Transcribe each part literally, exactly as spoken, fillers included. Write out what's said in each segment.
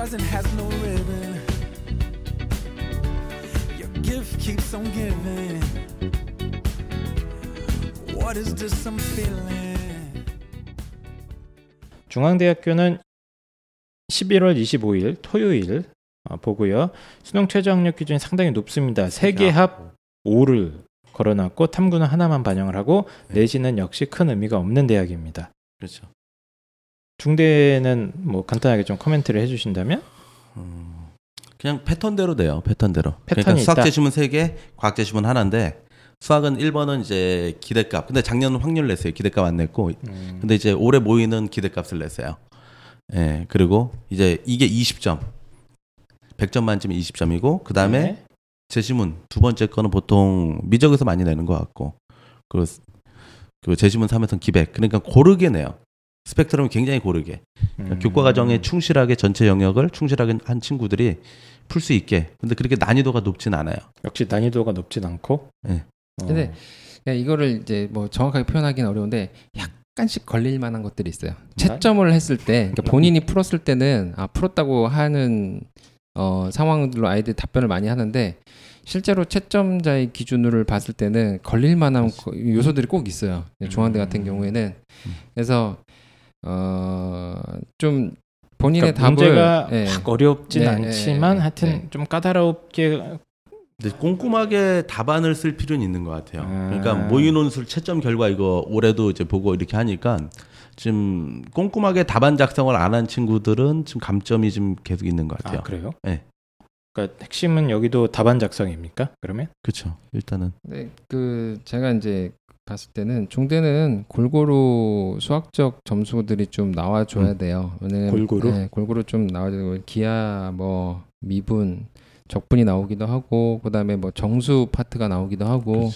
present has no ribbon. Your gift keeps on giving. What is this I'm feeling? 중앙대학교는 십일월 이십오일 토요일 보고요. 수능 최저 학력 기준이 상당히 높습니다. 세 개 합 오를 걸어놨고 탐구는 하나만 반영을 하고 네. 내신은 역시 큰 의미가 없는 대학입니다. 그렇죠. 중대는 뭐 간단하게 좀 코멘트를 해주신다면? 음, 그냥 패턴대로 돼요. 패턴대로. 패턴이 그러니까 수학제시문 세 개, 과학제시문 하나인데 수학은 일 번은 이제 기대값. 근데 작년은 확률 냈어요. 기대값 안 냈고. 음. 근데 이제 올해 모의는 기대값을 냈어요. 예, 그리고 이제 이게 이십 점. 백 점 만점에 이십 점이고 그 다음에 네. 제시문 두 번째 거는 보통 미적에서 많이 내는 것 같고 그, 그 제시문 삼에서는 기백. 그러니까 고르게 내요. 스펙트럼이 굉장히 고르게. 그러니까 음. 교과 과정에 충실하게 전체 영역을 충실하게 한 친구들이 풀 수 있게. 근데 그렇게 난이도가 높진 않아요. 역시 난이도가 높진 않고. 네. 어. 근데 이거를 이제 뭐 정확하게 표현하기는 어려운데 약간씩 걸릴 만한 것들이 있어요. 채점을 했을 때 그러니까 본인이 풀었을 때는 아 풀었다고 하는 어, 상황들로 아이들 답변을 많이 하는데 실제로 채점자의 기준으로 봤을 때는 걸릴 만한 요소들이 꼭 있어요. 중앙대 같은 경우에는. 그래서 어, 좀 본인의 그러니까 답을 문제가 예. 확 어렵진 예, 않지만 예, 예, 하여튼 예. 좀 까다롭게 근데 꼼꼼하게 답안을 쓸 필요는 있는 것 같아요. 아. 그러니까 모의논술 채점 결과 이거 올해도 이제 보고 이렇게 하니까 지금 꼼꼼하게 답안 작성을 안 한 친구들은 지금 감점이 좀 계속 있는 것 같아요. 아, 그래요? 네. 그러니까 핵심은 여기도 답안 작성입니까? 그러면? 그렇죠. 일단은. 네, 그 제가 이제. 봤을 때는 중대는 골고루 수학적 점수들이 좀 나와줘야 음. 돼요. 골고루? 네, 골고루 좀 나와줘야 기하, 뭐 미분, 적분이 나오기도 하고 그 다음에 뭐 정수 파트가 나오기도 하고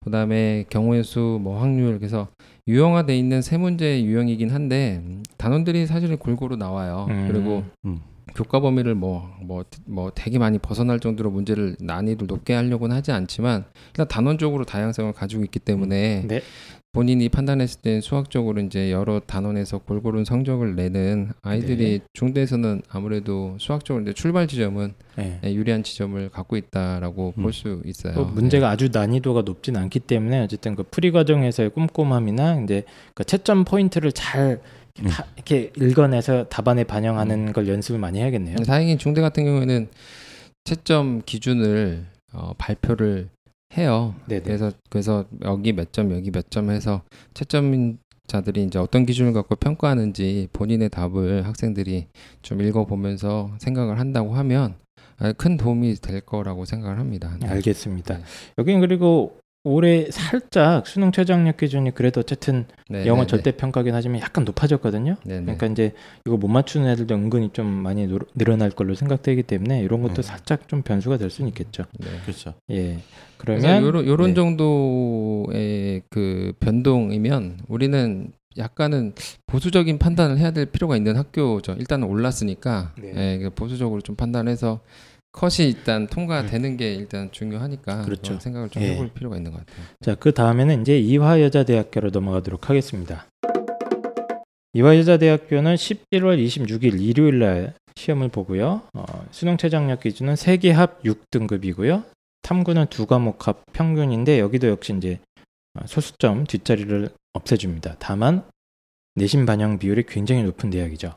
그 다음에 경우의 수, 뭐 확률 그래서 유형화되어 있는 세 문제의 유형이긴 한데 단원들이 사실은 골고루 나와요. 음. 그리고 음. 교과 범위를 뭐, 뭐, 뭐 되게 많이 벗어날 정도로 문제를 난이도를 높게 하려고는 하지 않지만 일단 단원적으로 다양성을 가지고 있기 때문에 네. 본인이 판단했을 때는 수학적으로 이제 여러 단원에서 골고루 성적을 내는 아이들이 네. 중대에서는 아무래도 수학적으로 이제 출발 지점은 네. 유리한 지점을 갖고 있다라고 음. 볼 수 있어요. 또 문제가 네. 아주 난이도가 높진 않기 때문에 어쨌든 그 풀이 과정에서의 꼼꼼함이나 이제 그 채점 포인트를 잘 다, 이렇게 읽어내서 답안에 반영하는 걸 연습을 많이 해야겠네요. 다행히 중대 같은 경우에는 채점 기준을 어, 발표를 해요. 네네. 그래서 그래서 여기 몇 점, 여기 몇 점 해서 채점자들이 이제 어떤 기준을 갖고 평가하는지 본인의 답을 학생들이 좀 읽어보면서 생각을 한다고 하면 큰 도움이 될 거라고 생각을 합니다. 네. 알겠습니다. 네. 여기는 그리고 올해 살짝 수능 최저 학력 기준이 그래도 어쨌든 네, 영어 네, 절대 평가긴 하지만 약간 높아졌거든요. 네, 그러니까 네. 이제 이거 못 맞추는 애들도 은근히 좀 많이 노, 늘어날 걸로 생각되기 때문에 이런 것도 네. 살짝 좀 변수가 될 수는 있겠죠. 네, 그렇죠. 예, 그러면 요런 요런 네. 정도의 그 변동이면 우리는 약간은 보수적인 판단을 해야 될 필요가 있는 학교죠. 일단은 올랐으니까 네. 예, 보수적으로 좀 판단해서. 컷이 일단 통과되는 게 일단 중요하니까 그렇죠. 생각을 좀 해볼 예. 필요가 있는 것 같아요. 자, 그 다음에는 이제 이화여자대학교로 넘어가도록 하겠습니다. 이화여자대학교는 십일월 이십육일 일요일 날 시험을 보고요. 어, 수능 최저 학력 기준은 세 개 합 육 등급이고요. 탐구는 두 과목 합 평균인데 여기도 역시 이제 소수점 뒷자리를 없애줍니다. 다만 내신 반영 비율이 굉장히 높은 대학이죠.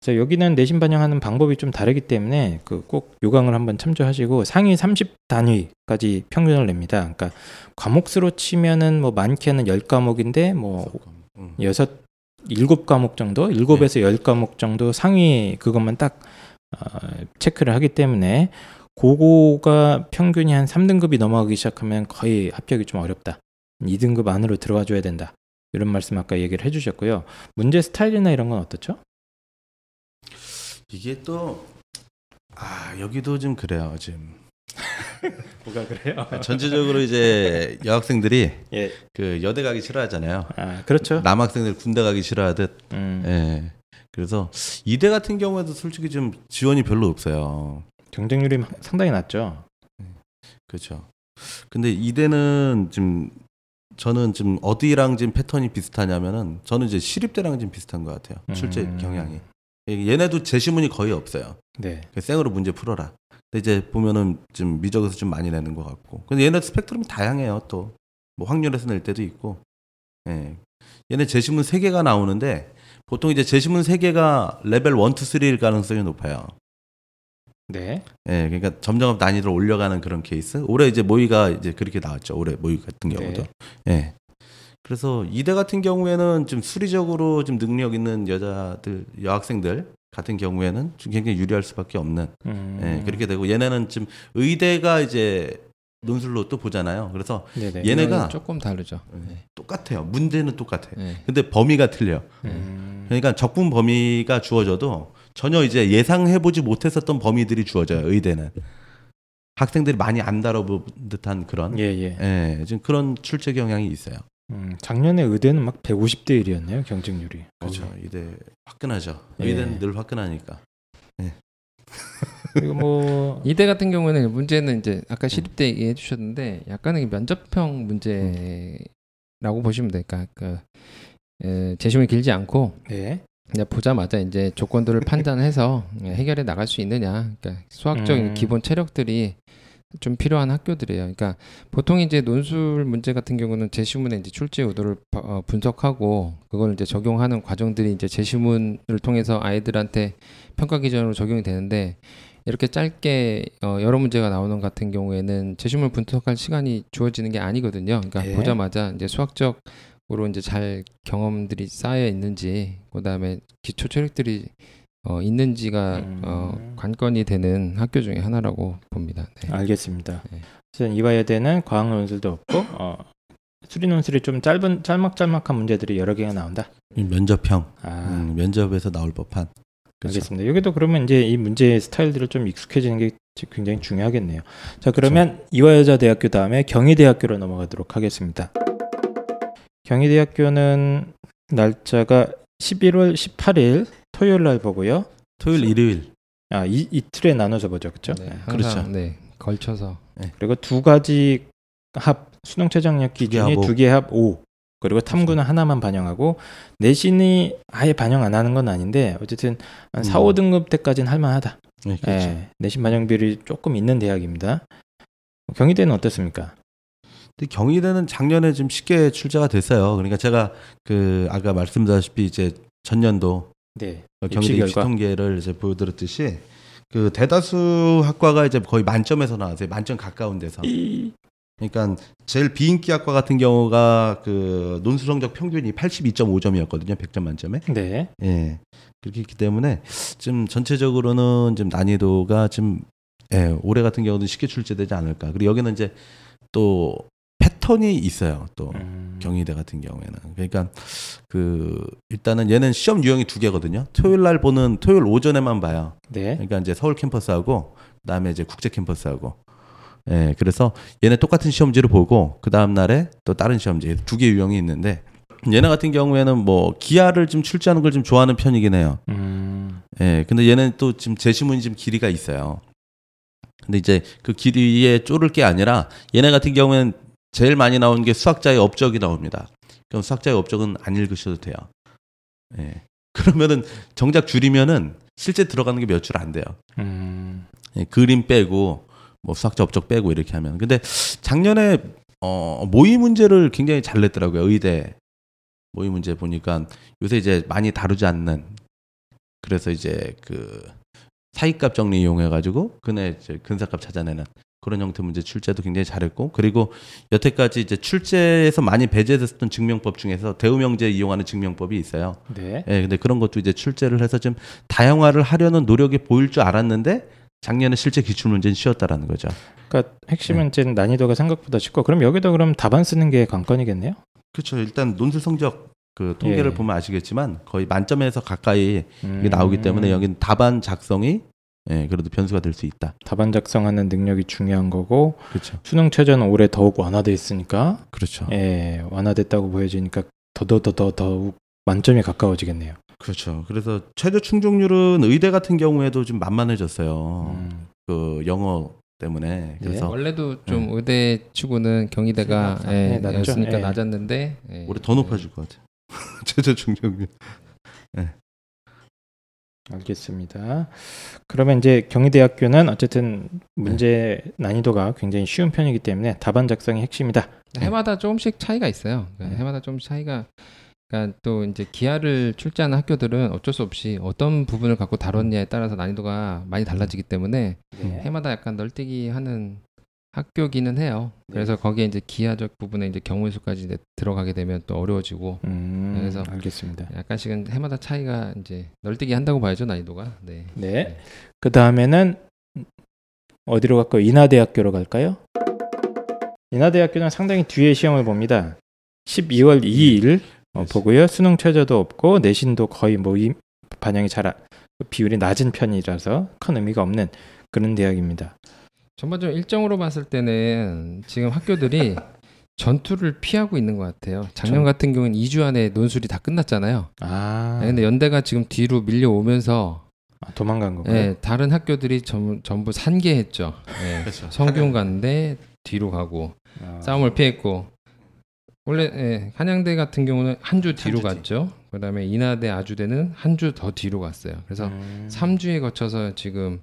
그래서 여기는 내신 반영하는 방법이 좀 다르기 때문에 그 꼭 요강을 한번 참조하시고 상위 삼십 단위까지 평균을 냅니다. 그러니까 과목수로 치면은 뭐 많게는 십 과목인데 뭐 여섯, 일곱 과목 정도, 일곱에서 네. 십 과목 정도 상위 그것만 딱 어, 체크를 하기 때문에 그거가 평균이 한 삼 등급이 넘어가기 시작하면 거의 합격이 좀 어렵다. 이 등급 안으로 들어와 줘야 된다. 이런 말씀 아까 얘기를 해주셨고요. 문제 스타일이나 이런 건 어떻죠? 이게 또 아 여기도 좀 그래요 지금 뭐가 그래요? 전체적으로 이제 여학생들이 예. 그 여대 가기 싫어하잖아요. 아 그렇죠. 남학생들 군대 가기 싫어하듯. 음. 예. 그래서 이대 같은 경우에도 솔직히 좀 지원이 별로 없어요. 경쟁률이 상당히 낮죠. 그렇죠. 근데 이대는 지금 저는 지금 어디랑 지금 패턴이 비슷하냐면은 저는 이제 시립대랑 좀 비슷한 것 같아요. 출제 음. 경향이. 얘네도 재시문이 거의 없어요. 네. 생으로 문제 풀어라. 근데 이제 보면은 좀 미적에서 좀 많이 내는 것 같고. 근데 얘네 스펙트럼이 다양해요. 또 뭐 확률에서 낼 때도 있고. 예. 얘네 재시문 세 개가 나오는데 보통 이제 재시문 세 개가 레벨 일, 이, 삼일 가능성이 높아요. 네. 예. 그러니까 점점 난이도를 올려가는 그런 케이스. 올해 이제 모의가 이제 그렇게 나왔죠. 올해 모의 같은 경우도. 네. 예. 그래서 이대 같은 경우에는 좀 수리적으로 좀 능력 있는 여자들, 여학생들 같은 경우에는 좀 굉장히 유리할 수밖에 없는 음. 예, 그렇게 되고 얘네는 좀 의대가 이제 논술로 또 보잖아요. 그래서 네네. 얘네가 조금 다르죠. 네. 똑같아요. 문제는 똑같아요. 네. 근데 범위가 틀려. 음. 그러니까 적분 범위가 주어져도 전혀 이제 예상해보지 못했었던 범위들이 주어져요. 의대는. 학생들이 많이 안 다뤄본 듯한 그런 예, 예. 예, 좀 그런 출제 경향이 있어요. 음, 작년에 의대는 막 백오십 대 일이었네요 경쟁률이. 그렇죠. 의대 화끈하죠. 의대는 예. 늘 화끈하니까. 예. 그리고 뭐 이대 같은 경우는 문제는 이제 아까 시립 때 음. 얘기해 주셨는데 약간은 면접형 문제라고 음. 보시면 될까. 그러니까 에, 재심이 길지 않고 예. 그냥 보자마자 이제 조건들을 판단해서 해결해 나갈 수 있느냐. 그러니까 수학적인 음. 기본 체력들이 좀 필요한 학교들이에요. 그러니까 보통 이제 논술 문제 같은 경우는 재시문의 이제 출제 의도를 어, 분석하고 그걸 이제 적용하는 과정들이 이제 재시문을 통해서 아이들한테 평가 기준으로 적용이 되는데 이렇게 짧게 어, 여러 문제가 나오는 같은 경우에는 재시문 분석할 시간이 주어지는 게 아니거든요. 그러니까 예. 보자마자 이제 수학적으로 이제 잘 경험들이 쌓여 있는지, 그다음에 기초 체력들이 어, 있는지가 음. 어, 관건이 되는 학교 중에 하나라고 봅니다. 네. 알겠습니다. 네. 이화여대는 과학 논술도 없고 어, 수리 논술이 좀 짧은 짤막짤막한 문제들이 여러 개가 나온다. 면접형, 아. 음, 면접에서 나올 법한. 그렇죠. 알겠습니다. 여기도 그러면 이제 이 문제의 스타일들을 좀 익숙해지는 게 굉장히 중요하겠네요. 자, 그러면 그렇죠. 이화여자대학교 다음에 경희대학교로 넘어가도록 하겠습니다. 경희대학교는 날짜가 십일월 십팔일 토요일 날 보고요. 토요일 일요일. 아, 이 이틀에 나눠서 보죠, 그렇죠? 네, 그렇죠. 네, 걸쳐서. 네. 그리고 두 가지 합 수능 최저학력 기준이 두 개 합 오. 그리고 탐구는 그렇죠. 하나만 반영하고 내신이 아예 반영 안 하는 건 아닌데 어쨌든 한 사, 오등급 때까지는 할만하다. 네, 그렇죠. 네, 내신 반영 비율이 조금 있는 대학입니다. 경희대는 어떻습니까? 근데 경희대는 작년에 좀 쉽게 출제가 됐어요. 그러니까 제가 그 아까 말씀드렸다시피 이제 전년도 네. 경희대 입시, 입시 통계를 이제 보여드렸듯이 그 대다수 학과가 이제 거의 만점에서 나왔어요. 만점 가까운 데서. 그러니까 제일 비인기 학과 같은 경우가 그 논술 성적 평균이 팔십이 점 오 점이었거든요. 백 점 만점에. 네. 예. 그렇기 때문에 좀 전체적으로는 좀 난이도가 좀 예, 올해 같은 경우는 쉽게 출제되지 않을까. 그리고 여기는 이제 또 패턴이 있어요. 또 음. 경희대 같은 경우에는 그러니까 그 일단은 얘는 시험 유형이 두 개거든요. 토요일 날 보는 토요일 오전에만 봐요. 네. 그러니까 이제 서울 캠퍼스하고 그다음에 이제 국제 캠퍼스하고. 예. 그래서 얘네 똑같은 시험지를 보고 그 다음 날에 또 다른 시험지 두 개 유형이 있는데 얘네 같은 경우에는 뭐 기하를 좀 출제하는 걸 좀 좋아하는 편이긴 해요. 음. 예. 근데 얘는 또 지금 재시문이 좀 길이가 있어요. 근데 이제 그 길이에 쪼를 게 아니라 얘네 같은 경우에는 제일 많이 나온 게 수학자의 업적이 나옵니다. 그럼 수학자의 업적은 안 읽으셔도 돼요. 예. 그러면은 정작 줄이면은 실제 들어가는 게 몇 줄 안 돼요. 음. 예, 그림 빼고 뭐 수학자 업적 빼고 이렇게 하면. 근데 작년에 어, 모의 문제를 굉장히 잘 냈더라고요. 의대 모의 문제 보니까 요새 이제 많이 다루지 않는. 그래서 이제 그 사잇값 정리 이용해가지고 근에 근사값 찾아내는. 그런 형태 문제 출제도 굉장히 잘했고, 그리고 여태까지 이제 출제에서 많이 배제됐었던 증명법 중에서 대우명제 이용하는 증명법이 있어요. 네. 예, 근데 그런 것도 이제 출제를 해서 좀 다양화를 하려는 노력이 보일 줄 알았는데 작년에 실제 기출 문제는 쉬웠다라는 거죠. 그러니까 핵심은 이제 네. 난이도가 생각보다 쉽고, 그럼 여기도 그럼 답안 쓰는 게 관건이겠네요. 그렇죠. 일단 논술 성적 그 통계를 예. 보면 아시겠지만 거의 만점에서 가까이 음. 이게 나오기 때문에 여기는 답안 작성이 예, 그래도 변수가 될 수 있다. 답안 작성하는 능력이 중요한 거고, 그렇죠. 수능 최저는 올해 더욱 완화돼 있으니까, 그렇죠. 예, 완화됐다고 보여지니까 더더더더 더욱 만점에 가까워지겠네요. 그렇죠. 그래서 최저 충족률은 의대 같은 경우에도 좀 만만해졌어요. 음. 그 영어 때문에. 그래서 예? 원래도 좀 예. 의대 치고는 경희대가 예, 낮았으니까 예. 낮았는데 예. 올해 더 높아질 것 같아요. 최저 충족률. 예. 알겠습니다. 그러면 이제 경희대학교는 어쨌든 문제 네. 난이도가 굉장히 쉬운 편이기 때문에 답안 작성이 핵심이다. 해마다 네. 조금씩 차이가 있어요. 그러니까 네. 해마다 좀 차이가. 그러니까 또 이제 기하를 출제하는 학교들은 어쩔 수 없이 어떤 부분을 갖고 다뤘냐에 따라서 난이도가 많이 달라지기 때문에 네. 해마다 약간 널뛰기 하는 학교기는 해요. 그래서 네. 거기에 이제 기하적 부분에 이제 경우의 수까지 들어가게 되면 또 어려워지고. 음, 그래서 알겠습니다. 약간씩은 해마다 차이가 이제 널뛰기 한다고 봐야죠, 난이도가. 네. 네. 네. 그 다음에는 어디로 갈까요? 인하대학교로 갈까요? 인하대학교는 상당히 뒤에 시험을 봅니다. 십이월 이일 어, 보고요. 수능 최저도 없고 내신도 거의 뭐 이, 반영이 잘 아, 비율이 낮은 편이라서 큰 의미가 없는 그런 대학입니다. 전반적으로 일정으로 봤을 때는 지금 학교들이 전투를 피하고 있는 것 같아요. 작년 같은 경우는 이 주 안에 논술이 다 끝났잖아요. 아. 근데 연대가 지금 뒤로 밀려오면서 아, 도망간 거고요. 네, 다른 학교들이 전, 전부 산계했죠. 네, 그렇죠. 성균 간대 뒤로 가고 아. 싸움을 피했고 원래 네, 한양대 같은 경우는 한 주 뒤로 갔죠. 그다음에 인하대, 아주대는 한 주 더 뒤로 갔어요. 그래서 음. 삼 주에 거쳐서 지금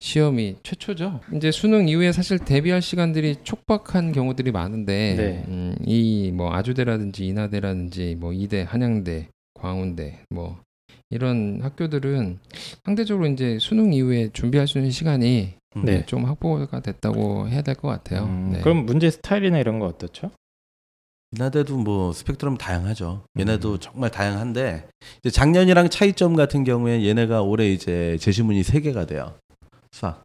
시험이 최초죠. 이제 수능 이후에 사실 대비할 시간들이 촉박한 경우들이 많은데 네. 음, 이 뭐 아주대라든지 인하대라든지 뭐 이대, 한양대, 광운대 뭐 이런 학교들은 상대적으로 이제 수능 이후에 준비할 수 있는 시간이 네. 네, 좀 확보가 됐다고 해야 될 것 같아요. 음, 네. 그럼 문제 스타일이나 이런 거 어떻죠? 인하대도 뭐 스펙트럼 다양하죠. 얘네도 음. 정말 다양한데 이제 작년이랑 차이점 같은 경우에 얘네가 올해 이제 제시문이 세 개가 돼요. 수학.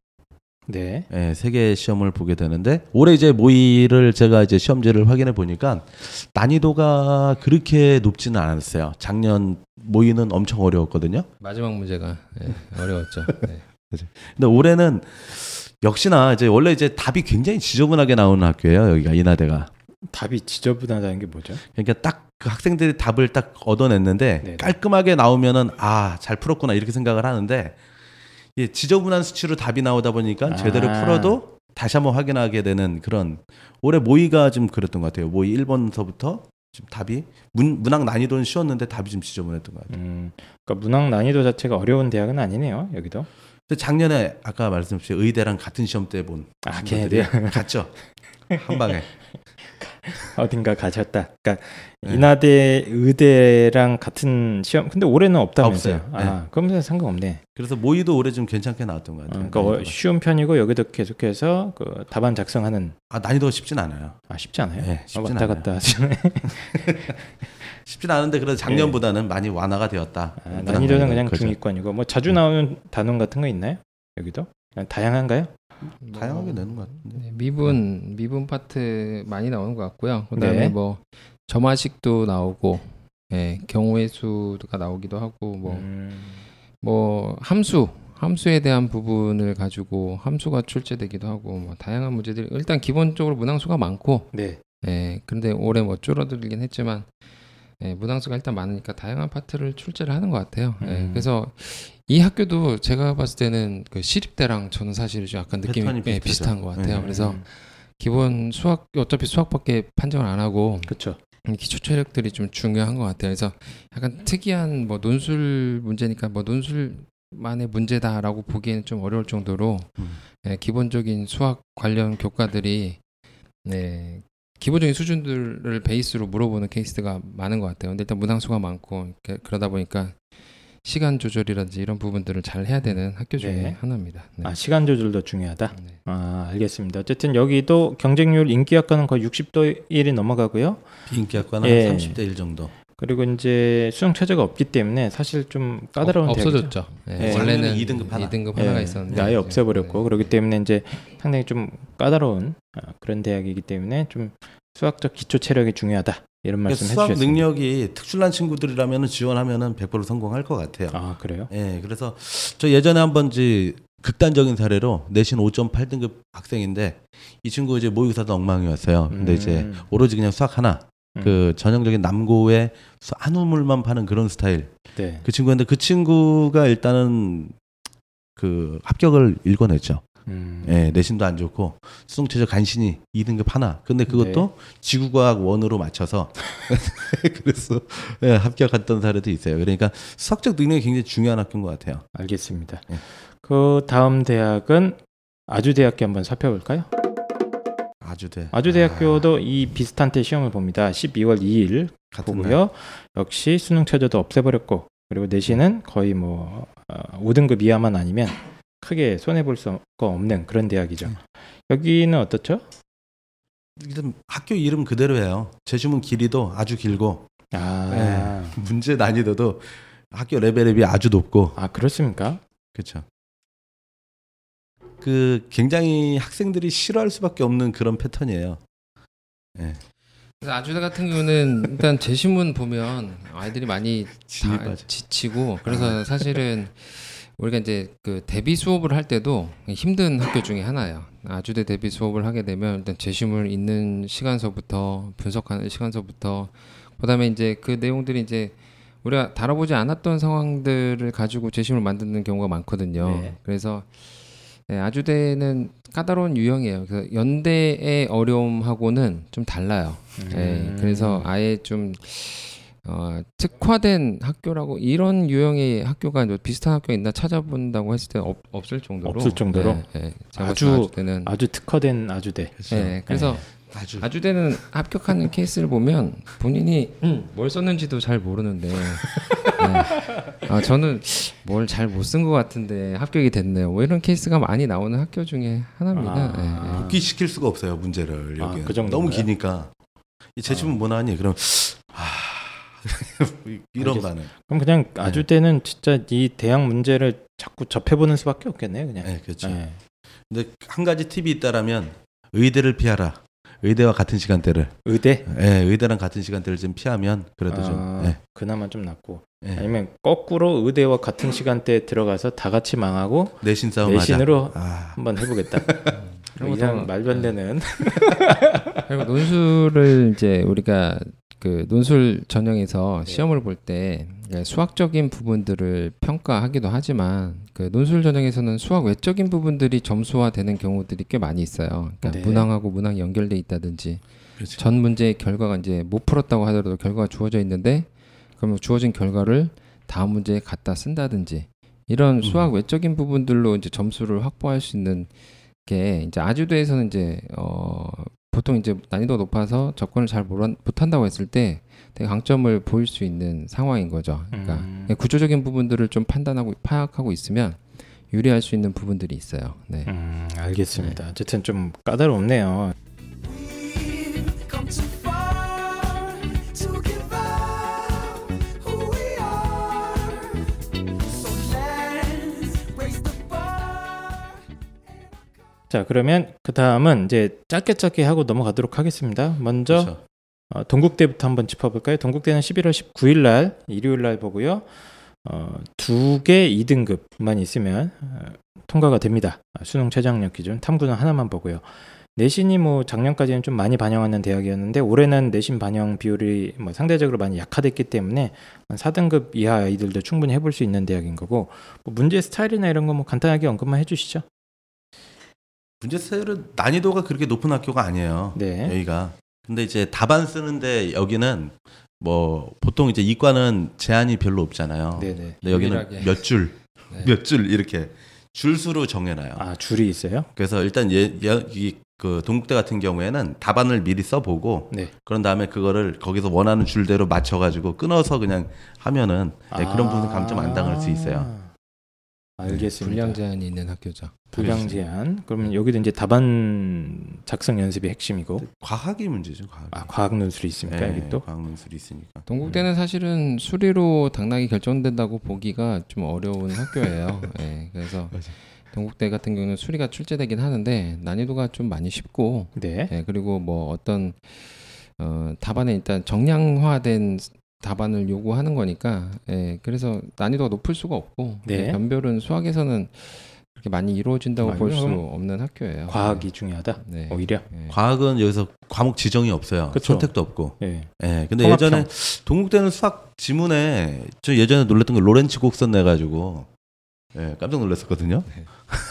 네. 네, 세 개 시험을 보게 되는데 올해 이제 모의를 제가 이제 시험지를 확인해 보니까 난이도가 그렇게 높지는 않았어요. 작년 모의는 엄청 어려웠거든요. 마지막 문제가 네, 어려웠죠. 네. 근데 올해는 역시나 이제 원래 이제 답이 굉장히 지저분하게 나오는 학교예요. 여기가 인하대가. 답이 지저분하다는 게 뭐죠? 그러니까 딱 그 학생들이 답을 딱 얻어냈는데 네네. 깔끔하게 나오면은 아, 잘 풀었구나 이렇게 생각을 하는데 예, 지저분한 수치로 답이 나오다 보니까 아. 제대로 풀어도 다시 한번 확인하게 되는 그런 올해 모의가 좀 그랬던 것 같아요. 모의 일 번서부터 지금 답이 문, 문학 난이도는 쉬웠는데 답이 좀 지저분했던 것 같아요. 음, 그러니까 문학 난이도 자체가 어려운 대학은 아니네요. 여기도. 근데 작년에 아까 말씀드린 의대랑 같은 시험 때 본 아, 걔네들 갔죠. 한 방에. 어딘가 가셨다. 그러니까 네. 인하대, 의대랑 같은 시험. 근데 올해는 없다면서요? 없어요. 아, 네. 그럼 상관없네. 그래서 모의도 올해 좀 괜찮게 나왔던 것 같아요. 어, 그러니까 어, 쉬운 편이고 여기도 계속해서 그 답안 작성하는. 아 난이도가 쉽진 않아요. 아 쉽지 않아요? 네, 쉽진 어, 왔다 않아요. 갔다 하시네. 쉽진 않은데 그래도 작년보다는 네. 많이 완화가 되었다. 아, 난이도는 그냥 거죠. 중위권이고 뭐 자주 나오는 네. 단원 같은 거 있나요? 여기도? 다양한가요? 뭐, 다양하게 되는 것 같은데 미분 미분 파트 많이 나오는 것 같고요. 그다음에 네. 뭐 점화식도 나오고, 예, 경우의 수가 나오기도 하고 뭐뭐 음. 뭐 함수 함수에 대한 부분을 가지고 함수가 출제되기도 하고 뭐 다양한 문제들이 일단 기본적으로 문항수가 많고, 네, 예, 그런데 올해 뭐 줄어들긴 했지만. 예, 문항수가 일단 많으니까 다양한 파트를 출제를 하는 것 같아요. 음. 예, 그래서 이 학교도 제가 봤을 때는 그 시립대랑 저는 사실 좀 약간 느낌이 예, 비슷한 것 같아요. 네. 그래서 기본 수학 어차피 수학밖에 판정을 안 하고 그쵸. 기초 체력들이 좀 중요한 것 같아요. 그래서 약간 특이한 뭐 논술 문제니까 뭐 논술만의 문제다라고 보기에는 좀 어려울 정도로 음. 예, 기본적인 수학 관련 교과들이 네. 기본적인 수준들을 베이스로 물어보는 케이스가 많은 것 같아요. 근데 일단 문항수가 많고 그러다 보니까 시간 조절이라든지 이런 부분들을 잘 해야 되는 학교 중에 네. 하나입니다. 네. 아 시간 조절도 중요하다? 네. 아 알겠습니다. 어쨌든 여기도 경쟁률 인기학과는 거의 육십 대 일이 넘어가고요. 비인기학과는 예. 삼십 대 일 정도. 그리고 이제 수능 최저가 없기 때문에 사실 좀 까다로운 어, 없어졌죠. 네. 네. 원래는 이 등급 하나, 이 등급 하나가 네. 있었는데 아예 없애버렸고 네. 그렇기 때문에 이제 상당히 좀 까다로운 그런 대학이기 때문에 좀 수학적 기초 체력이 중요하다 이런 그러니까 말씀 해주셨습니다. 수학 능력이 특출난 친구들이라면 지원하면은 백 퍼센트 성공할 것 같아요. 아 그래요? 예, 네. 그래서 저 예전에 한번지 극단적인 사례로 내신 오 점 팔 등급 학생인데 이 친구 이제 모의고사도 엉망이었어요. 근데 음. 이제 오로지 그냥 수학 하나. 그 음. 전형적인 남고의 한우물만 파는 그런 스타일. 네. 그 친구인데 그 친구가 일단은 그 합격을 일궈냈죠. 음. 예, 내신도 안 좋고 수능최저 간신히 이 등급 하나. 근데 그것도 네. 지구과학 원으로 맞춰서 그래서 예, 합격했던 사례도 있어요. 그러니까 수학적 능력이 굉장히 중요한 학교인 것 같아요. 알겠습니다. 예. 그 다음 대학은 아주대학교 한번 살펴볼까요? 아주대. 아주대학교도 아... 이 비슷한 때 시험을 봅니다. 십이월 이일 보고요. 역시 수능 최저도 없애버렸고, 그리고 내신은 거의 뭐 오 등급 이하만 아니면 크게 손해볼 수가 없는 그런 대학이죠. 네. 여기는 어떻죠? 일단 학교 이름 그대로예요. 제주문 길이도 아주 길고, 아... 네. 문제 난이도도 학교 레벨업이 아주 높고. 아, 그렇습니까? 그렇죠. 그 굉장히 학생들이 싫어할 수밖에 없는 그런 패턴이에요. 네. 그래서 아주대 같은 경우는 일단 제시문 보면 아이들이 많이 다 지치고, 그래서 사실은 우리가 이제 그 대비 수업을 할 때도 힘든 학교 중에 하나예요. 아주대 대비 수업을 하게 되면 일단 제시문을 읽는 시간서부터 분석하는 시간서부터, 그다음에 이제 그 내용들이 이제 우리가 다뤄보지 않았던 상황들을 가지고 제시문을 만드는 경우가 많거든요. 네. 그래서 네, 아주대는 까다로운 유형이에요. 그래서 연대의 어려움하고는 좀 달라요. 음. 네, 그래서 아예 좀 어, 특화된 학교라고, 이런 유형의 학교가 비슷한 학교가 있나 찾아본다고 했을 때 없, 없을 정도로 없을 정도로 네, 네, 아주 아주대는 아주 특화된 아주대. 그렇죠. 네, 그래서 네. 아주. 아주대는 합격하는 케이스를 보면 본인이 음. 뭘 썼는지도 잘 모르는데 네. 아, 저는 뭘 잘 못 쓴 것 같은데 합격이 됐네요. 뭐 이런 케이스가 많이 나오는 학교 중에 하나입니다. 아. 네. 복귀시킬 수가 없어요, 문제를. 여기 아, 그 너무 기니까 이 제주문 아. 뭐 나왔니? 그럼 아... 이런 거는 그럼 그냥 아주대는 네. 진짜 이 대학 문제를 자꾸 접해보는 수밖에 없겠네요, 그냥. 네, 그렇죠. 네. 근데 한 가지 팁이 있다라면 의대를 피하라. 의대와 같은 시간대를. 의대? 네, 의대랑 같은 시간대를 좀 피하면 그래도 아, 좀. 네. 그나마 좀 낫고. 네. 아니면 거꾸로 의대와 같은 시간대에 들어가서 다 같이 망하고 내신 싸움 내신으로 아. 한번 해보겠다. 그런 이상 말도 안 되는. 그리고 논술을 이제 우리가 그 논술 전형에서 시험을 볼 때 수학적인 부분들을 평가하기도 하지만 그 논술 전형에서는 수학 외적인 부분들이 점수화되는 경우들이 꽤 많이 있어요. 그러니까 네. 문항하고 문항이 연결돼 있다든지, 그렇죠. 전 문제의 결과가 이제 못 풀었다고 하더라도 결과가 주어져 있는데, 그러면 주어진 결과를 다음 문제에 갖다 쓴다든지, 이런 수학 외적인 부분들로 이제 점수를 확보할 수 있는 게 이제 아주대에서는 이제 어. 보통 이제 난이도가 높아서 접근을 잘 못한다고 했을 때 되게 강점을 보일 수 있는 상황인 거죠. 그러니까 음. 구조적인 부분들을 좀 판단하고 파악하고 있으면 유리할 수 있는 부분들이 있어요. 네. 음, 알겠습니다. 네. 어쨌든 좀 까다롭네요. 자, 그러면 그 다음은 이제 짧게 짧게 하고 넘어가도록 하겠습니다. 먼저 그렇죠. 어, 동국대부터 한번 짚어볼까요? 동국대는 십일월 십구일 날 일요일 날 보고요. 어, 두 개 이 등급만 있으면 어, 통과가 됩니다. 수능 최저학력 기준 탐구는 하나만 보고요. 내신이 뭐 작년까지는 좀 많이 반영하는 대학이었는데 올해는 내신 반영 비율이 뭐 상대적으로 많이 약화됐기 때문에 사 등급 이하 아이들도 충분히 해볼 수 있는 대학인 거고, 뭐 문제 스타일이나 이런 거 뭐 간단하게 언급만 해주시죠. 문제 스타일은 난이도가 그렇게 높은 학교가 아니에요. 네. 여기가. 근데 이제 답안 쓰는데 여기는 뭐 보통 이제 이과는 제한이 별로 없잖아요. 네네. 근데 여기는 몇 줄, 네. 몇 줄 이렇게 줄수로 정해놔요. 아, 줄이 있어요? 그래서 일단 예, 예, 이, 그 동국대 같은 경우에는 답안을 미리 써보고, 네. 그런 다음에 그거를 거기서 원하는 줄대로 맞춰가지고 끊어서 그냥 하면은 아~ 네, 그런 부분 감점 안 당할 수 있어요. 알겠습니다. 분량 제한이 있는 학교죠. 분량 제한. 그러면 여기도 이제 답안 작성 연습이 핵심이고. 과학이 문제죠. 과학. 아, 과학 논술이 있으니까 여기 또. 과학 논술이 있으니까. 동국대는 음. 사실은 수리로 당락이 결정된다고 보기가 좀 어려운 학교예요. 네, 그래서 동국대 같은 경우는 수리가 출제되긴 하는데 난이도가 좀 많이 쉽고. 네. 네, 그리고 뭐 어떤 어, 답안에 일단 정량화된 답안을 요구하는 거니까, 예, 그래서 난이도가 높을 수가 없고, 네. 변별은 수학에서는 그렇게 많이 이루어진다고 볼 수 없는 학교예요. 과학이 네. 중요하다. 네. 오히려 네. 과학은 여기서 과목 지정이 없어요. 그쵸. 선택도 없고. 네. 예, 근데 통합형. 예전에 동국대는 수학 지문에 저 예전에 놀랬던 거 로렌츠 곡선 내가지고 예, 깜짝 놀랐었거든요. 네.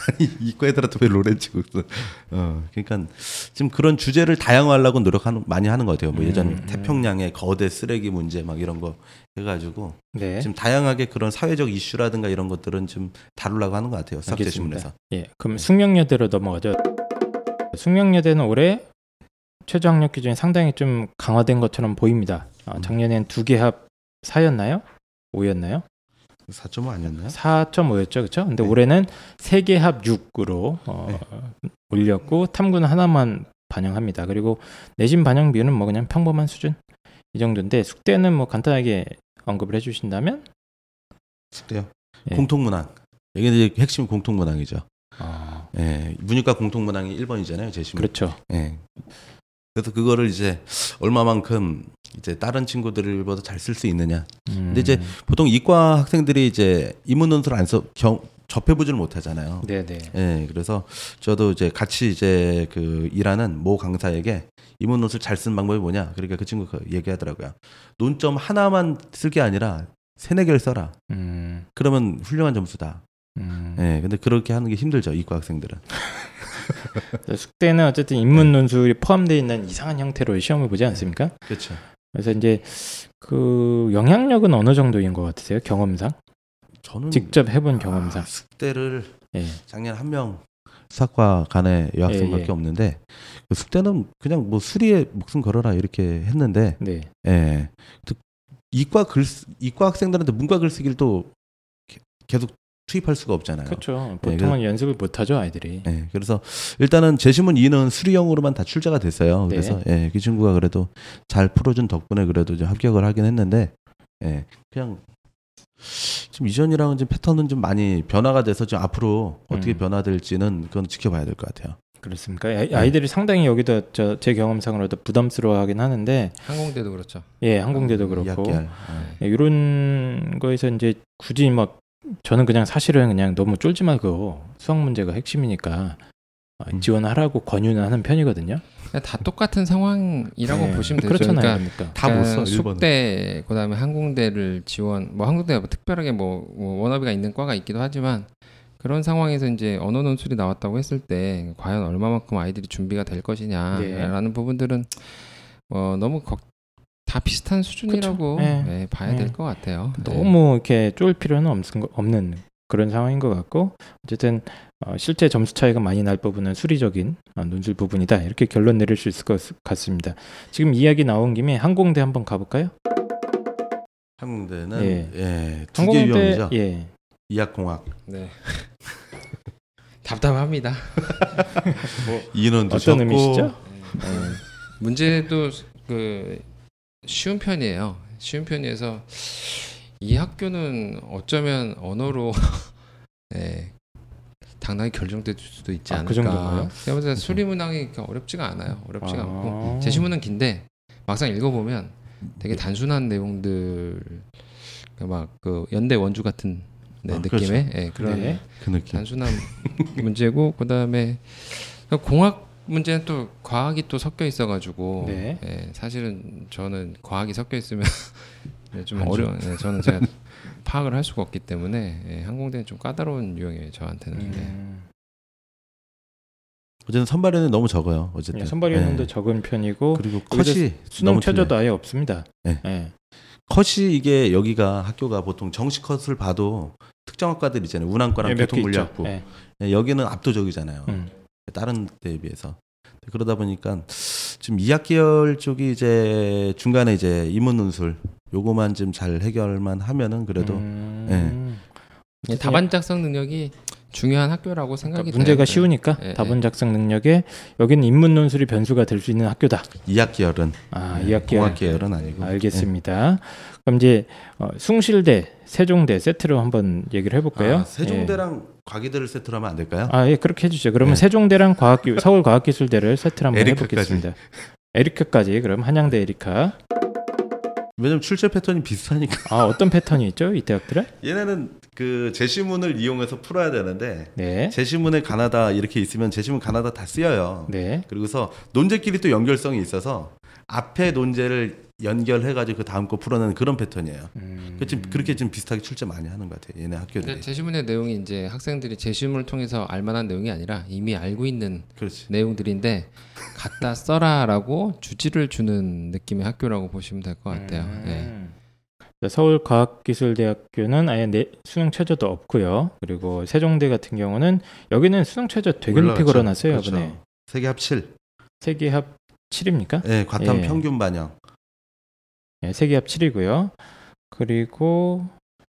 아니, 이과 애들한테 왜 로렌츠 곡선. 어, 그러니까 지금 그런 주제를 다양화하려고 노력하는 많이 하는 것 같아요. 뭐 예전 음, 음. 태평양의 거대 쓰레기 문제 막 이런 거 해가지고 네. 지금 다양하게 그런 사회적 이슈라든가 이런 것들은 좀 다루려고 하는 것 같아요. 수학제시문에서. 예, 그럼 숙명여대로 넘어가죠. 숙명여대는 올해 최저 학력 기준이 상당히 좀 강화된 것처럼 보입니다. 아, 작년엔 두 개 합 사였나요? 오였나요? 사 점 오 아니었나요? 사 점 오였죠, 그렇죠? 근데 네. 올해는 세 개 합 육으로 어, 네. 올렸고 탐구는 하나만 반영합니다. 그리고 내신 반영 비율은 뭐 그냥 평범한 수준 이 정도인데 숙대는 뭐 간단하게 언급을 해주신다면 숙대요. 예. 공통문항 이게 이제 핵심 공통문항이죠. 아, 예, 문이과 공통문항이 일 번이잖아요, 제시문. 그렇죠. 예. 그래서 그거를 이제 얼마만큼 이제 다른 친구들보다 잘 쓸 수 있느냐. 음. 근데 이제 보통 이과 학생들이 이제 이문 논술 안 써 접해보질 못하잖아요. 네네. 예, 그래서 저도 이제 같이 이제 그 일하는 모 강사에게 이문 논술 잘 쓰는 방법이 뭐냐. 그러니까 그 친구가 얘기하더라고요. 논점 하나만 쓸 게 아니라 세네 개를 써라. 음. 그러면 훌륭한 점수다. 음. 예, 근데 그렇게 하는 게 힘들죠, 이과 학생들은. 숙대는 어쨌든 인문 논술이 포함되어 있는 이상한 형태로 시험을 보지 않습니까? 그렇죠. 그래서 이제 그 영향력은 어느 정도인 것 같으세요? 경험상? 저는 직접 해본 아, 경험상 숙대를 예. 작년 한 명 수학과 간의 여학생밖에 예, 예. 없는데 숙대는 그냥 뭐 수리에 목숨 걸어라 이렇게 했는데 네. 예. 이과 글 이과 학생들한테 문과 글쓰기를 또 계속 수입할 수가 없잖아요. 그렇죠. 보통은 네, 연습을 못하죠 아이들이. 네, 그래서 일단은 제시문 이는 수리형으로만 다 출제가 됐어요. 네. 그래서 예, 그 친구가 그래도 잘 풀어준 덕분에 그래도 좀 합격을 하긴 했는데, 예, 그냥 지금 이전이랑은 좀 패턴은 좀 많이 변화가 돼서 좀 앞으로 어떻게 음. 변화될지는 그건 지켜봐야 될 것 같아요. 그렇습니까? 아이들이 네. 상당히 여기도 저 제 경험상으로도 부담스러워하긴 하는데 항공대도 그렇죠. 예, 항공대도 그렇고 이 학기 할, 예. 예, 이런 거에서 이제 굳이 막 저는 그냥 사실은 그냥 너무 쫄지 말고 수학 문제가 핵심이니까 음. 지원하라고 권유는 하는 편이거든요. 다 똑같은 상황이라고 네. 보시면 되죠. 그러니까 다 못 써. 숙대 그다음에 항공대를 지원. 뭐 항공대가 뭐 특별하게 뭐, 뭐 워너비가 있는 과가 있기도 하지만 그런 상황에서 이제 언어 논술이 나왔다고 했을 때 과연 얼마만큼 아이들이 준비가 될 것이냐라는 네. 부분들은 어, 너무 걱. 다 비슷한 수준이라고 네. 네, 봐야 네. 될 것 같아요. 너무 이렇게 쫄 필요는 없는, 없는 그런 상황인 것 같고 어쨌든 어, 실제 점수 차이가 많이 날 부분은 수리적인 어, 논술 부분이다. 이렇게 결론 내릴 수 있을 것 같습니다. 지금 이야기 나온 김에 항공대 한번 가볼까요? 항공대는 예. 예, 두 개 유형이죠. 예. 이학공학. 네. 답답합니다. 뭐, 인원도 어떤 의미시죠? 네. 네. 문제도 그 쉬운 편이에요. 쉬운 편이어서 이 학교는 어쩌면 언어로 네, 당당히 결정될 수도 있지 않을까. 아, 그 정도인가요? 제가 보기엔 수리문항이 어렵지가 않아요. 어렵지가 아~ 않고 제시문은 긴데 막상 읽어보면 되게 단순한 내용들 막 그 연대 원주 같은 네, 아, 느낌의 네, 그런 네. 그 느낌. 단순한 문제고 그 다음에 공학 문제는 또 과학이 또 섞여 있어가지고 네. 예, 사실은 저는 과학이 섞여 있으면 네, 좀 어려운. 예, 저는 제가 파악을 할 수가 없기 때문에 예, 항공대는 좀 까다로운 유형이에요 저한테는. 음. 예. 어쨌든 선발위원은 너무 적어요. 어쨌든 예, 선발위원도 예. 적은 편이고 그리고 컷이 수능 최저도 아예 없습니다. 예. 예. 컷이 이게 여기가 학교가 보통 정시 컷을 봐도 특정 학과들 있잖아요. 운항과랑 예, 교통물리학부 예. 예, 여기는 압도적이잖아요. 음. 다른 때에 비해서 그러다 보니까 지금 이 학기열 쪽이 이제 중간에 이제 인문 논술 요거만 좀 잘 해결만 하면은 그래도 음... 예. 답안 작성 능력이 중요한 학교라고 생각이 그러니까 문제가 돼요. 쉬우니까 예, 답안 작성 능력에 여기는 인문 논술이 변수가 될 수 있는 학교다. 이 학기열은 아 예, 이 학기열 공학계열은 아니고 알겠습니다. 예. 그럼 이제 어, 숭실대, 세종대 세트로 한번 얘기를 해볼까요? 아, 세종대랑 예. 과기대를 세트로 하면 안 될까요? 아, 예, 그렇게 해주죠. 그러면 네. 세종대랑 과학, 서울과학기술대를 세트로 한번 에리카까지. 해보겠습니다. 에리카까지. 그럼 한양대 에리카. 왜냐면 출제 패턴이 비슷하니까. 아, 어떤 패턴이 있죠? 이 대학들은? 얘네는 그 제시문을 이용해서 풀어야 되는데 네. 제시문에 가나다 이렇게 있으면 제시문 가나다 다 쓰여요. 네. 그리고서 논제끼리 또 연결성이 있어서 앞에 논제를 연결해가지고 그 다음 거 풀어내는 그런 패턴이에요. 음. 지금 그렇게 지금 비슷하게 출제 많이 하는 것 같아요. 얘네 학교들이. 그러니까 제시문의 내용이 이제 학생들이 제시문을 통해서 알만한 내용이 아니라 이미 알고 있는 그렇지. 내용들인데 갖다 써라라고 주지를 주는 느낌의 학교라고 보시면 될 것 같아요. 음. 네. 서울과학기술대학교는 아예 내, 수능 최저도 없고요. 그리고 세종대 같은 경우는 여기는 수능 최저 되게 높이 걸어놨어요. 그렇죠. 세계합 칠. 세계합 칠입니까? 네, 과탐 예. 평균 반영. 예, 세계합 칠이고요. 그리고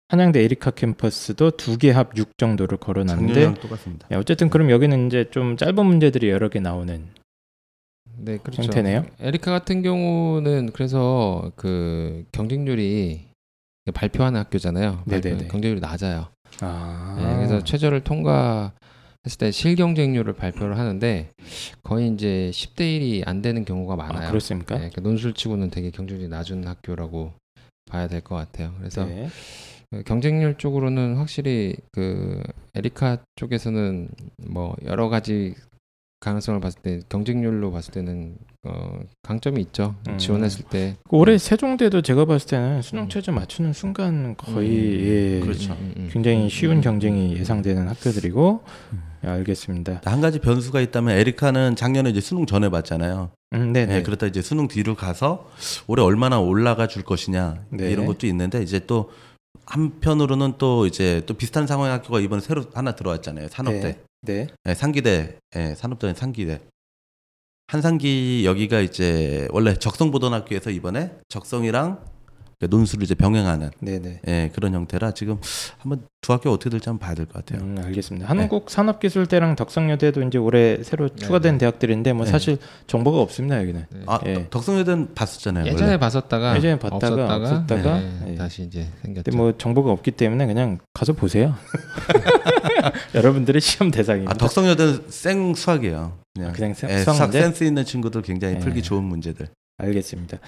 한양대 에리카 캠퍼스도 두 개 합 육 정도를 걸어놨는데 예, 어쨌든 그럼 여기는 이제 좀 짧은 문제들이 여러 개 나오는 네, 그렇죠. 형태네요. 에리카 같은 경우는 그래서 그 경쟁률이 발표하는 학교잖아요. 발표, 경쟁률이 낮아요. 아. 예, 그래서 최저를 통과 했을 때 실경쟁률을 발표를 하는데 거의 이제 십 대 일이 안 되는 경우가 많아요. 아, 그렇습니까? 네, 그러니까 논술치고는 되게 경쟁률이 낮은 학교라고 봐야 될 것 같아요. 그래서 네. 경쟁률 쪽으로는 확실히 그 에리카 쪽에서는 뭐 여러 가지 가능성을 봤을 때 경쟁률로 봤을 때는 어, 강점이 있죠. 음. 지원했을 때 올해 세종대도 제가 봤을 때는 수능 최저 맞추는 순간 거의 음. 예, 그렇죠. 음. 굉장히 쉬운 음. 경쟁이 예상되는 학교들이고 음. 예, 알겠습니다. 한 가지 변수가 있다면 에리카는 작년에 이제 수능 전에 봤잖아요. 음, 네, 예, 그렇다 이제 수능 뒤로 가서 올해 얼마나 올라가 줄 것이냐 네. 이런 것도 있는데 이제 또 한편으로는 또 이제 또 비슷한 상황의 학교가 이번에 새로 하나 들어왔잖아요. 산업대. 네. 네. 네, 상기대, 네, 산업대는 상기대. 한상기 여기가 이제 원래 적성 보던 학교에서 이번에 적성이랑 논술을 이제 병행하는 네네. 네, 그런 형태라 지금 한번 두 학교 어떻게 될지 한번 봐야 될 것 같아요. 음, 알겠습니다. 한국산업기술대랑 네. 덕성여대도 이제 올해 새로 추가된 네네. 대학들인데 뭐 네. 사실 정보가 없습니다 여기는. 네. 아 예. 덕성여대는 봤었잖아요. 예전에 원래. 봤었다가 예전에 봤다가 없었다가, 없었다가 네. 네. 다시 이제 생겼죠. 근데 뭐 정보가 없기 때문에 그냥 가서 보세요. 여러분들의 시험 대상입니다. 아, 덕성여대는 생 수학이에요. 그냥, 아, 그냥 생, 예, 수학, 수학 센스 있는 친구들 굉장히 예. 풀기 좋은 문제들. 알겠습니다.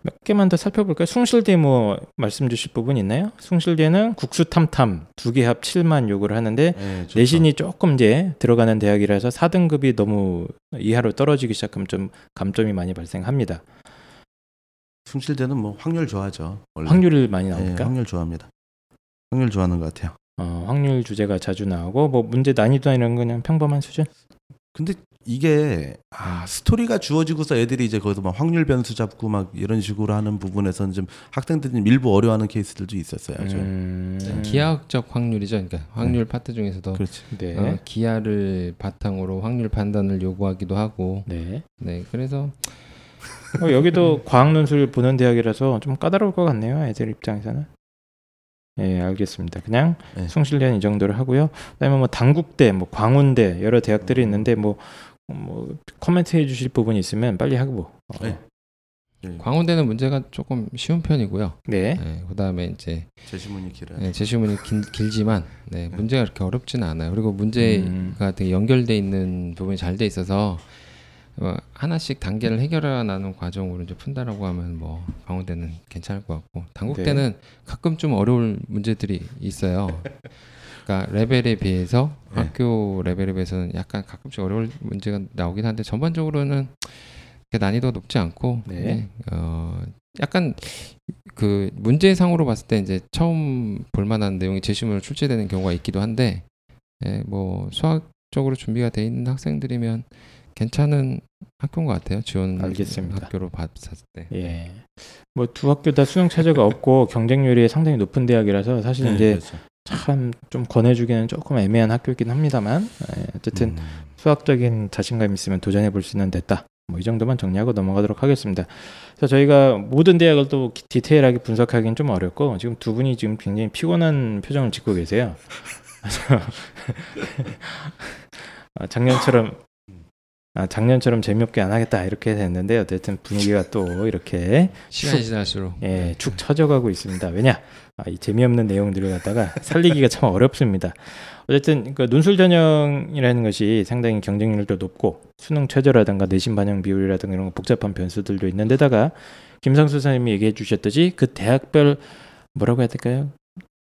몇 개만 더 살펴볼까요? 숭실대 뭐 말씀 주실 부분 있나요? 숭실대는 국수탐탐 두 개 합 칠만 요구를 하는데 네, 내신이 조금 이제 들어가는 대학이라서 사 등급이 너무 이하로 떨어지기 시작하면 좀 감점이 많이 발생합니다. 숭실대는 뭐 확률 좋아하죠. 원래. 확률을 많이 나옵니까? 네, 확률 좋아합니다. 확률 좋아하는 것 같아요. 어, 확률 주제가 자주 나오고 뭐 문제 난이도나 이런 건 그냥 평범한 수준? 근데 이게 아, 스토리가 주어지고서 애들이 이제 거기서 막 확률 변수 잡고 막 이런 식으로 하는 부분에서는 좀 학생들이 일부 어려워하는 케이스들도 있었어요. 음... 네. 기하학적 확률이죠. 그러니까 확률 네. 파트 중에서도 그렇죠. 네. 어, 기하를 바탕으로 확률 판단을 요구하기도 하고. 네. 네. 그래서 어, 여기도 과학 논술 보는 대학이라서 좀 까다로울 것 같네요. 애들 입장에서는. 예, 알겠습니다. 그냥 네. 숭실대는 이 정도를 하고요. 그다음에 뭐 단국대, 뭐 광운대 여러 대학들이 있는데 뭐, 뭐 코멘트해 주실 부분이 있으면 빨리 하고. 어. 네. 네. 광운대는 문제가 조금 쉬운 편이고요. 네. 네 그다음에 이제 제시문이 길어요. 네, 제시문이 긴, 길지만 네, 문제가 그렇게 어렵지는 않아요. 그리고 문제가 음. 되게 연결돼 있는 부분이 잘 돼 있어서 하나씩 단계를 해결하는 과정으로 이제 푼다라고 하면 뭐 광운대는 괜찮을 것 같고 단국대는 네. 가끔 좀 어려울 문제들이 있어요. 그러니까 레벨에 비해서 네. 학교 레벨에 비해서는 약간 가끔씩 어려울 문제가 나오긴 한데 전반적으로는 난이도가 높지 않고 네. 네. 어, 약간 그 문제상으로 봤을 때 이제 처음 볼만한 내용이 제시문으로 출제되는 경우가 있기도 한데 네. 뭐 수학적으로 준비가 돼 있는 학생들이면 괜찮은 학교인 것 같아요. 지원 알겠습니다. 학교로 봤을 때. 예. 뭐 두 학교 다 수능 최저가 없고 경쟁률이 상당히 높은 대학이라서 사실 네, 이제 그렇죠. 참 좀 권해주기는 조금 애매한 학교이긴 합니다만 예, 어쨌든 음. 수학적인 자신감 있으면 도전해 볼 수는 됐다. 뭐 이 정도만 정리하고 넘어가도록 하겠습니다. 그래서 저희가 모든 대학을 또 디테일하게 분석하기는 좀 어렵고 지금 두 분이 지금 굉장히 피곤한 표정을 짓고 계세요. 작년처럼. 아, 작년처럼 재미없게 안 하겠다 이렇게 됐는데 어쨌든 분위기가 또 이렇게 시간이 쭉, 지날수록 예, 네. 축 처져가고 있습니다. 왜냐? 아, 이 재미없는 내용들을 갖다가 살리기가 참 어렵습니다. 어쨌든 그 논술 전형이라는 것이 상당히 경쟁률도 높고 수능 최저라든가 내신 반영 비율이라든가 이런 복잡한 변수들도 있는데다가 김상수 선생님이 얘기해 주셨듯이 그 대학별 뭐라고 해야 될까요?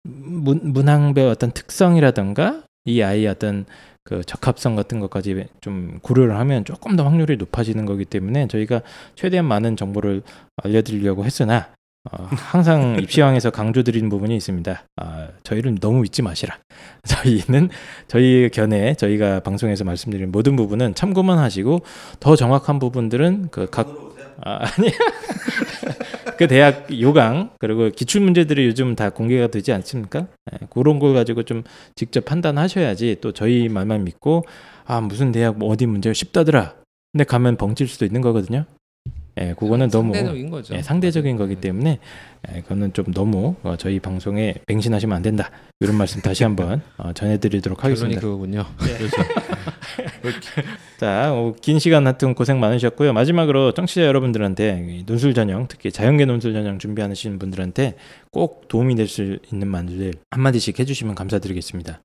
문, 문항별 어떤 특성이라든가 이 아이의 어떤 그 적합성 같은 것까지 좀 고려를 하면 조금 더 확률이 높아지는 거기 때문에 저희가 최대한 많은 정보를 알려드리려고 했으나 어, 항상 입시왕에서 강조드린 부분이 있습니다. 아, 저희를 너무 믿지 마시라. 저희는 저희 견해, 저희가 방송에서 말씀드린 모든 부분은 참고만 하시고 더 정확한 부분들은 그 각 아, 아니야. 그 대학 요강 그리고 기출 문제들이 요즘 다 공개가 되지 않습니까? 네, 그런 걸 가지고 좀 직접 판단하셔야지 또 저희 말만 믿고 아 무슨 대학 뭐 어디 문제 쉽다더라. 근데 가면 벙칠 수도 있는 거거든요. 예, 그거는 너무 상대적인 거죠. 예, 상대적인 거기 때문에 예, 그거는 좀 너무 어, 저희 방송에 맹신하시면 안 된다. 이런 말씀 다시 한번 어, 전해드리도록 하겠습니다. 결론이 그거군요. 예. 그렇죠. 자, 어, 긴 시간 하여튼 고생 많으셨고요. 마지막으로 청취자 여러분들한테 논술 전형, 특히 자연계 논술 전형 준비하시는 분들한테 꼭 도움이 될 수 있는 말들 한마디씩 해주시면 감사드리겠습니다.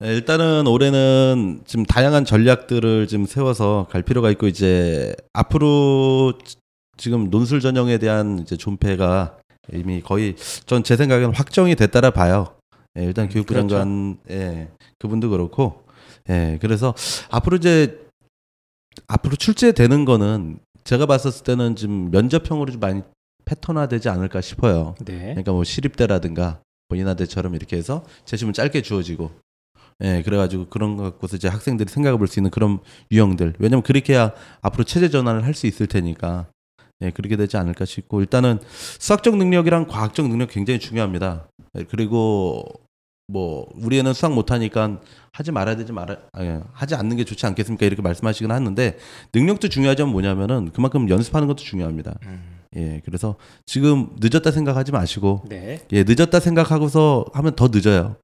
네, 일단은 올해는 지금 다양한 전략들을 지금 세워서 갈 필요가 있고 이제 앞으로 지금 논술 전형에 대한 이제 존폐가 이미 거의 전 제 생각에는 확정이 됐다라 봐요. 예, 일단 교육부 그렇죠. 장관 예, 그분도 그렇고 예, 그래서 앞으로 이제 앞으로 출제되는 거는 제가 봤었을 때는 지금 면접형으로 좀 많이 패턴화되지 않을까 싶어요. 네. 그러니까 뭐 시립대라든가 뭐 인하대처럼 이렇게 해서 제시문 짧게 주어지고. 예, 그래가지고 그런 것 갖고서 이제 학생들이 생각해볼 수 있는 그런 유형들. 왜냐면 그렇게 해야 앞으로 체제 전환을 할 수 있을 테니까. 예, 그렇게 되지 않을까 싶고 일단은 수학적 능력이랑 과학적 능력 굉장히 중요합니다. 예, 그리고 뭐 우리 애는 수학 못하니까 하지 말아야 되지 말아 예, 하지 않는 게 좋지 않겠습니까? 이렇게 말씀하시긴 하는데 능력도 중요하지만 뭐냐면은 그만큼 연습하는 것도 중요합니다. 음. 예, 그래서 지금 늦었다 생각하지 마시고 네. 예, 늦었다 생각하고서 하면 더 늦어요.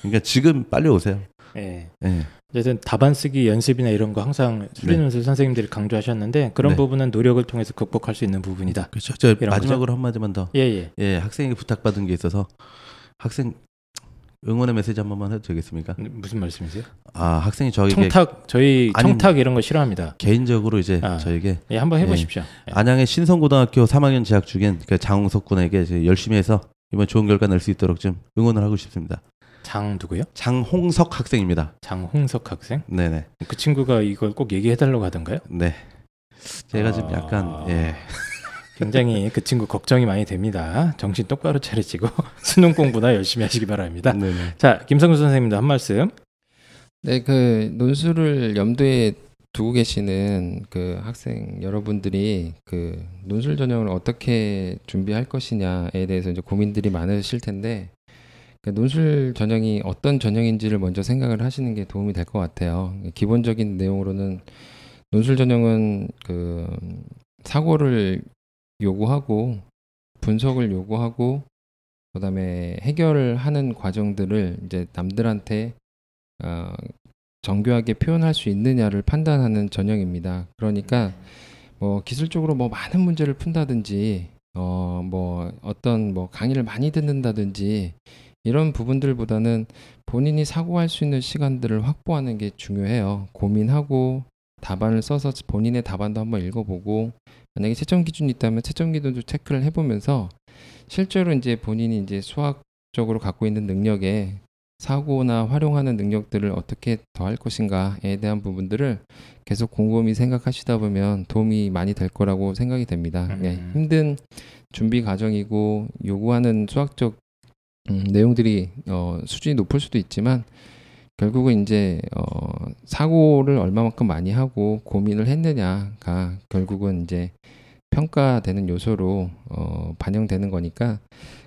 그러니까 지금 빨리 오세요. 네. 네. 어쨌든 답안 쓰기 연습이나 이런 거 항상 수리논술 네. 선생님들이 강조하셨는데 그런 네. 부분은 노력을 통해서 극복할 수 있는 부분이다. 그렇죠. 저 마지막으로 거죠? 한마디만 더. 예예. 예. 예, 학생에게 부탁받은 게 있어서 학생 응원의 메시지 한 번만 해도 되겠습니까? 무슨 말씀이세요? 아 학생이 저에게 청탁 저희 청탁 아니, 이런 거 싫어합니다. 개인적으로 이제 아, 저에게 예, 한번 해보십시오. 예, 안양의 신성고등학교 삼 학년 재학 중인 그 장홍석 군에게 열심히 해서 이번 좋은 결과 낼 수 있도록 좀 응원을 하고 싶습니다. 장 누구요? 장홍석 학생입니다. 장홍석 학생? 네네. 그 친구가 이걸 꼭 얘기해달라고 하던가요? 네. 제가 아... 지금 약간 예. 굉장히 그 친구 걱정이 많이 됩니다. 정신 똑바로 차리시고 수능 공부나 열심히 하시기 바랍니다. 네네. 자, 김성준 선생님도 한 말씀. 네, 그 논술을 염두에 두고 계시는 그 학생 여러분들이 그 논술 전형을 어떻게 준비할 것이냐에 대해서 이제 고민들이 많으실 텐데. 논술 전형이 어떤 전형인지를 먼저 생각을 하시는 게 도움이 될 것 같아요. 기본적인 내용으로는 논술 전형은 그 사고를 요구하고 분석을 요구하고 그다음에 해결을 하는 과정들을 이제 남들한테 어 정교하게 표현할 수 있느냐를 판단하는 전형입니다. 그러니까 뭐 기술적으로 뭐 많은 문제를 푼다든지 어 뭐 어떤 뭐 강의를 많이 듣는다든지 이런 부분들보다는 본인이 사고할 수 있는 시간들을 확보하는 게 중요해요. 고민하고 답안을 써서 본인의 답안도 한번 읽어보고 만약에 채점 기준이 있다면 채점 기준도 체크를 해보면서 실제로 이제 본인이 이제 수학적으로 갖고 있는 능력에 사고나 활용하는 능력들을 어떻게 더할 것인가에 대한 부분들을 계속 곰곰이 생각하시다 보면 도움이 많이 될 거라고 생각이 됩니다. 음. 네, 힘든 준비 과정이고 요구하는 수학적 음, 내용들이 어, 수준이 높을 수도 있지만 결국은 이제 어, 사고를 얼마만큼 많이 하고 고민을 했느냐가 결국은 이제 평가되는 요소로 어, 반영되는 거니까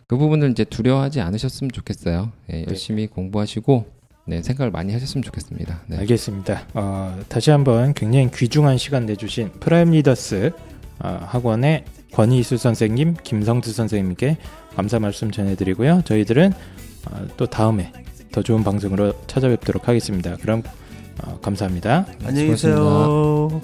그 부분을 이제 두려워하지 않으셨으면 좋겠어요. 예, 열심히 네. 공부하시고 네, 생각을 많이 하셨으면 좋겠습니다. 네. 알겠습니다. 어, 다시 한번 굉장히 귀중한 시간 내주신 프라임 리더스 어, 학원의 권희수 선생님, 김성두 선생님께 감사 말씀 전해드리고요. 저희들은 또 다음에 더 좋은 방송으로 찾아뵙도록 하겠습니다. 그럼 감사합니다. 안녕히 계세요.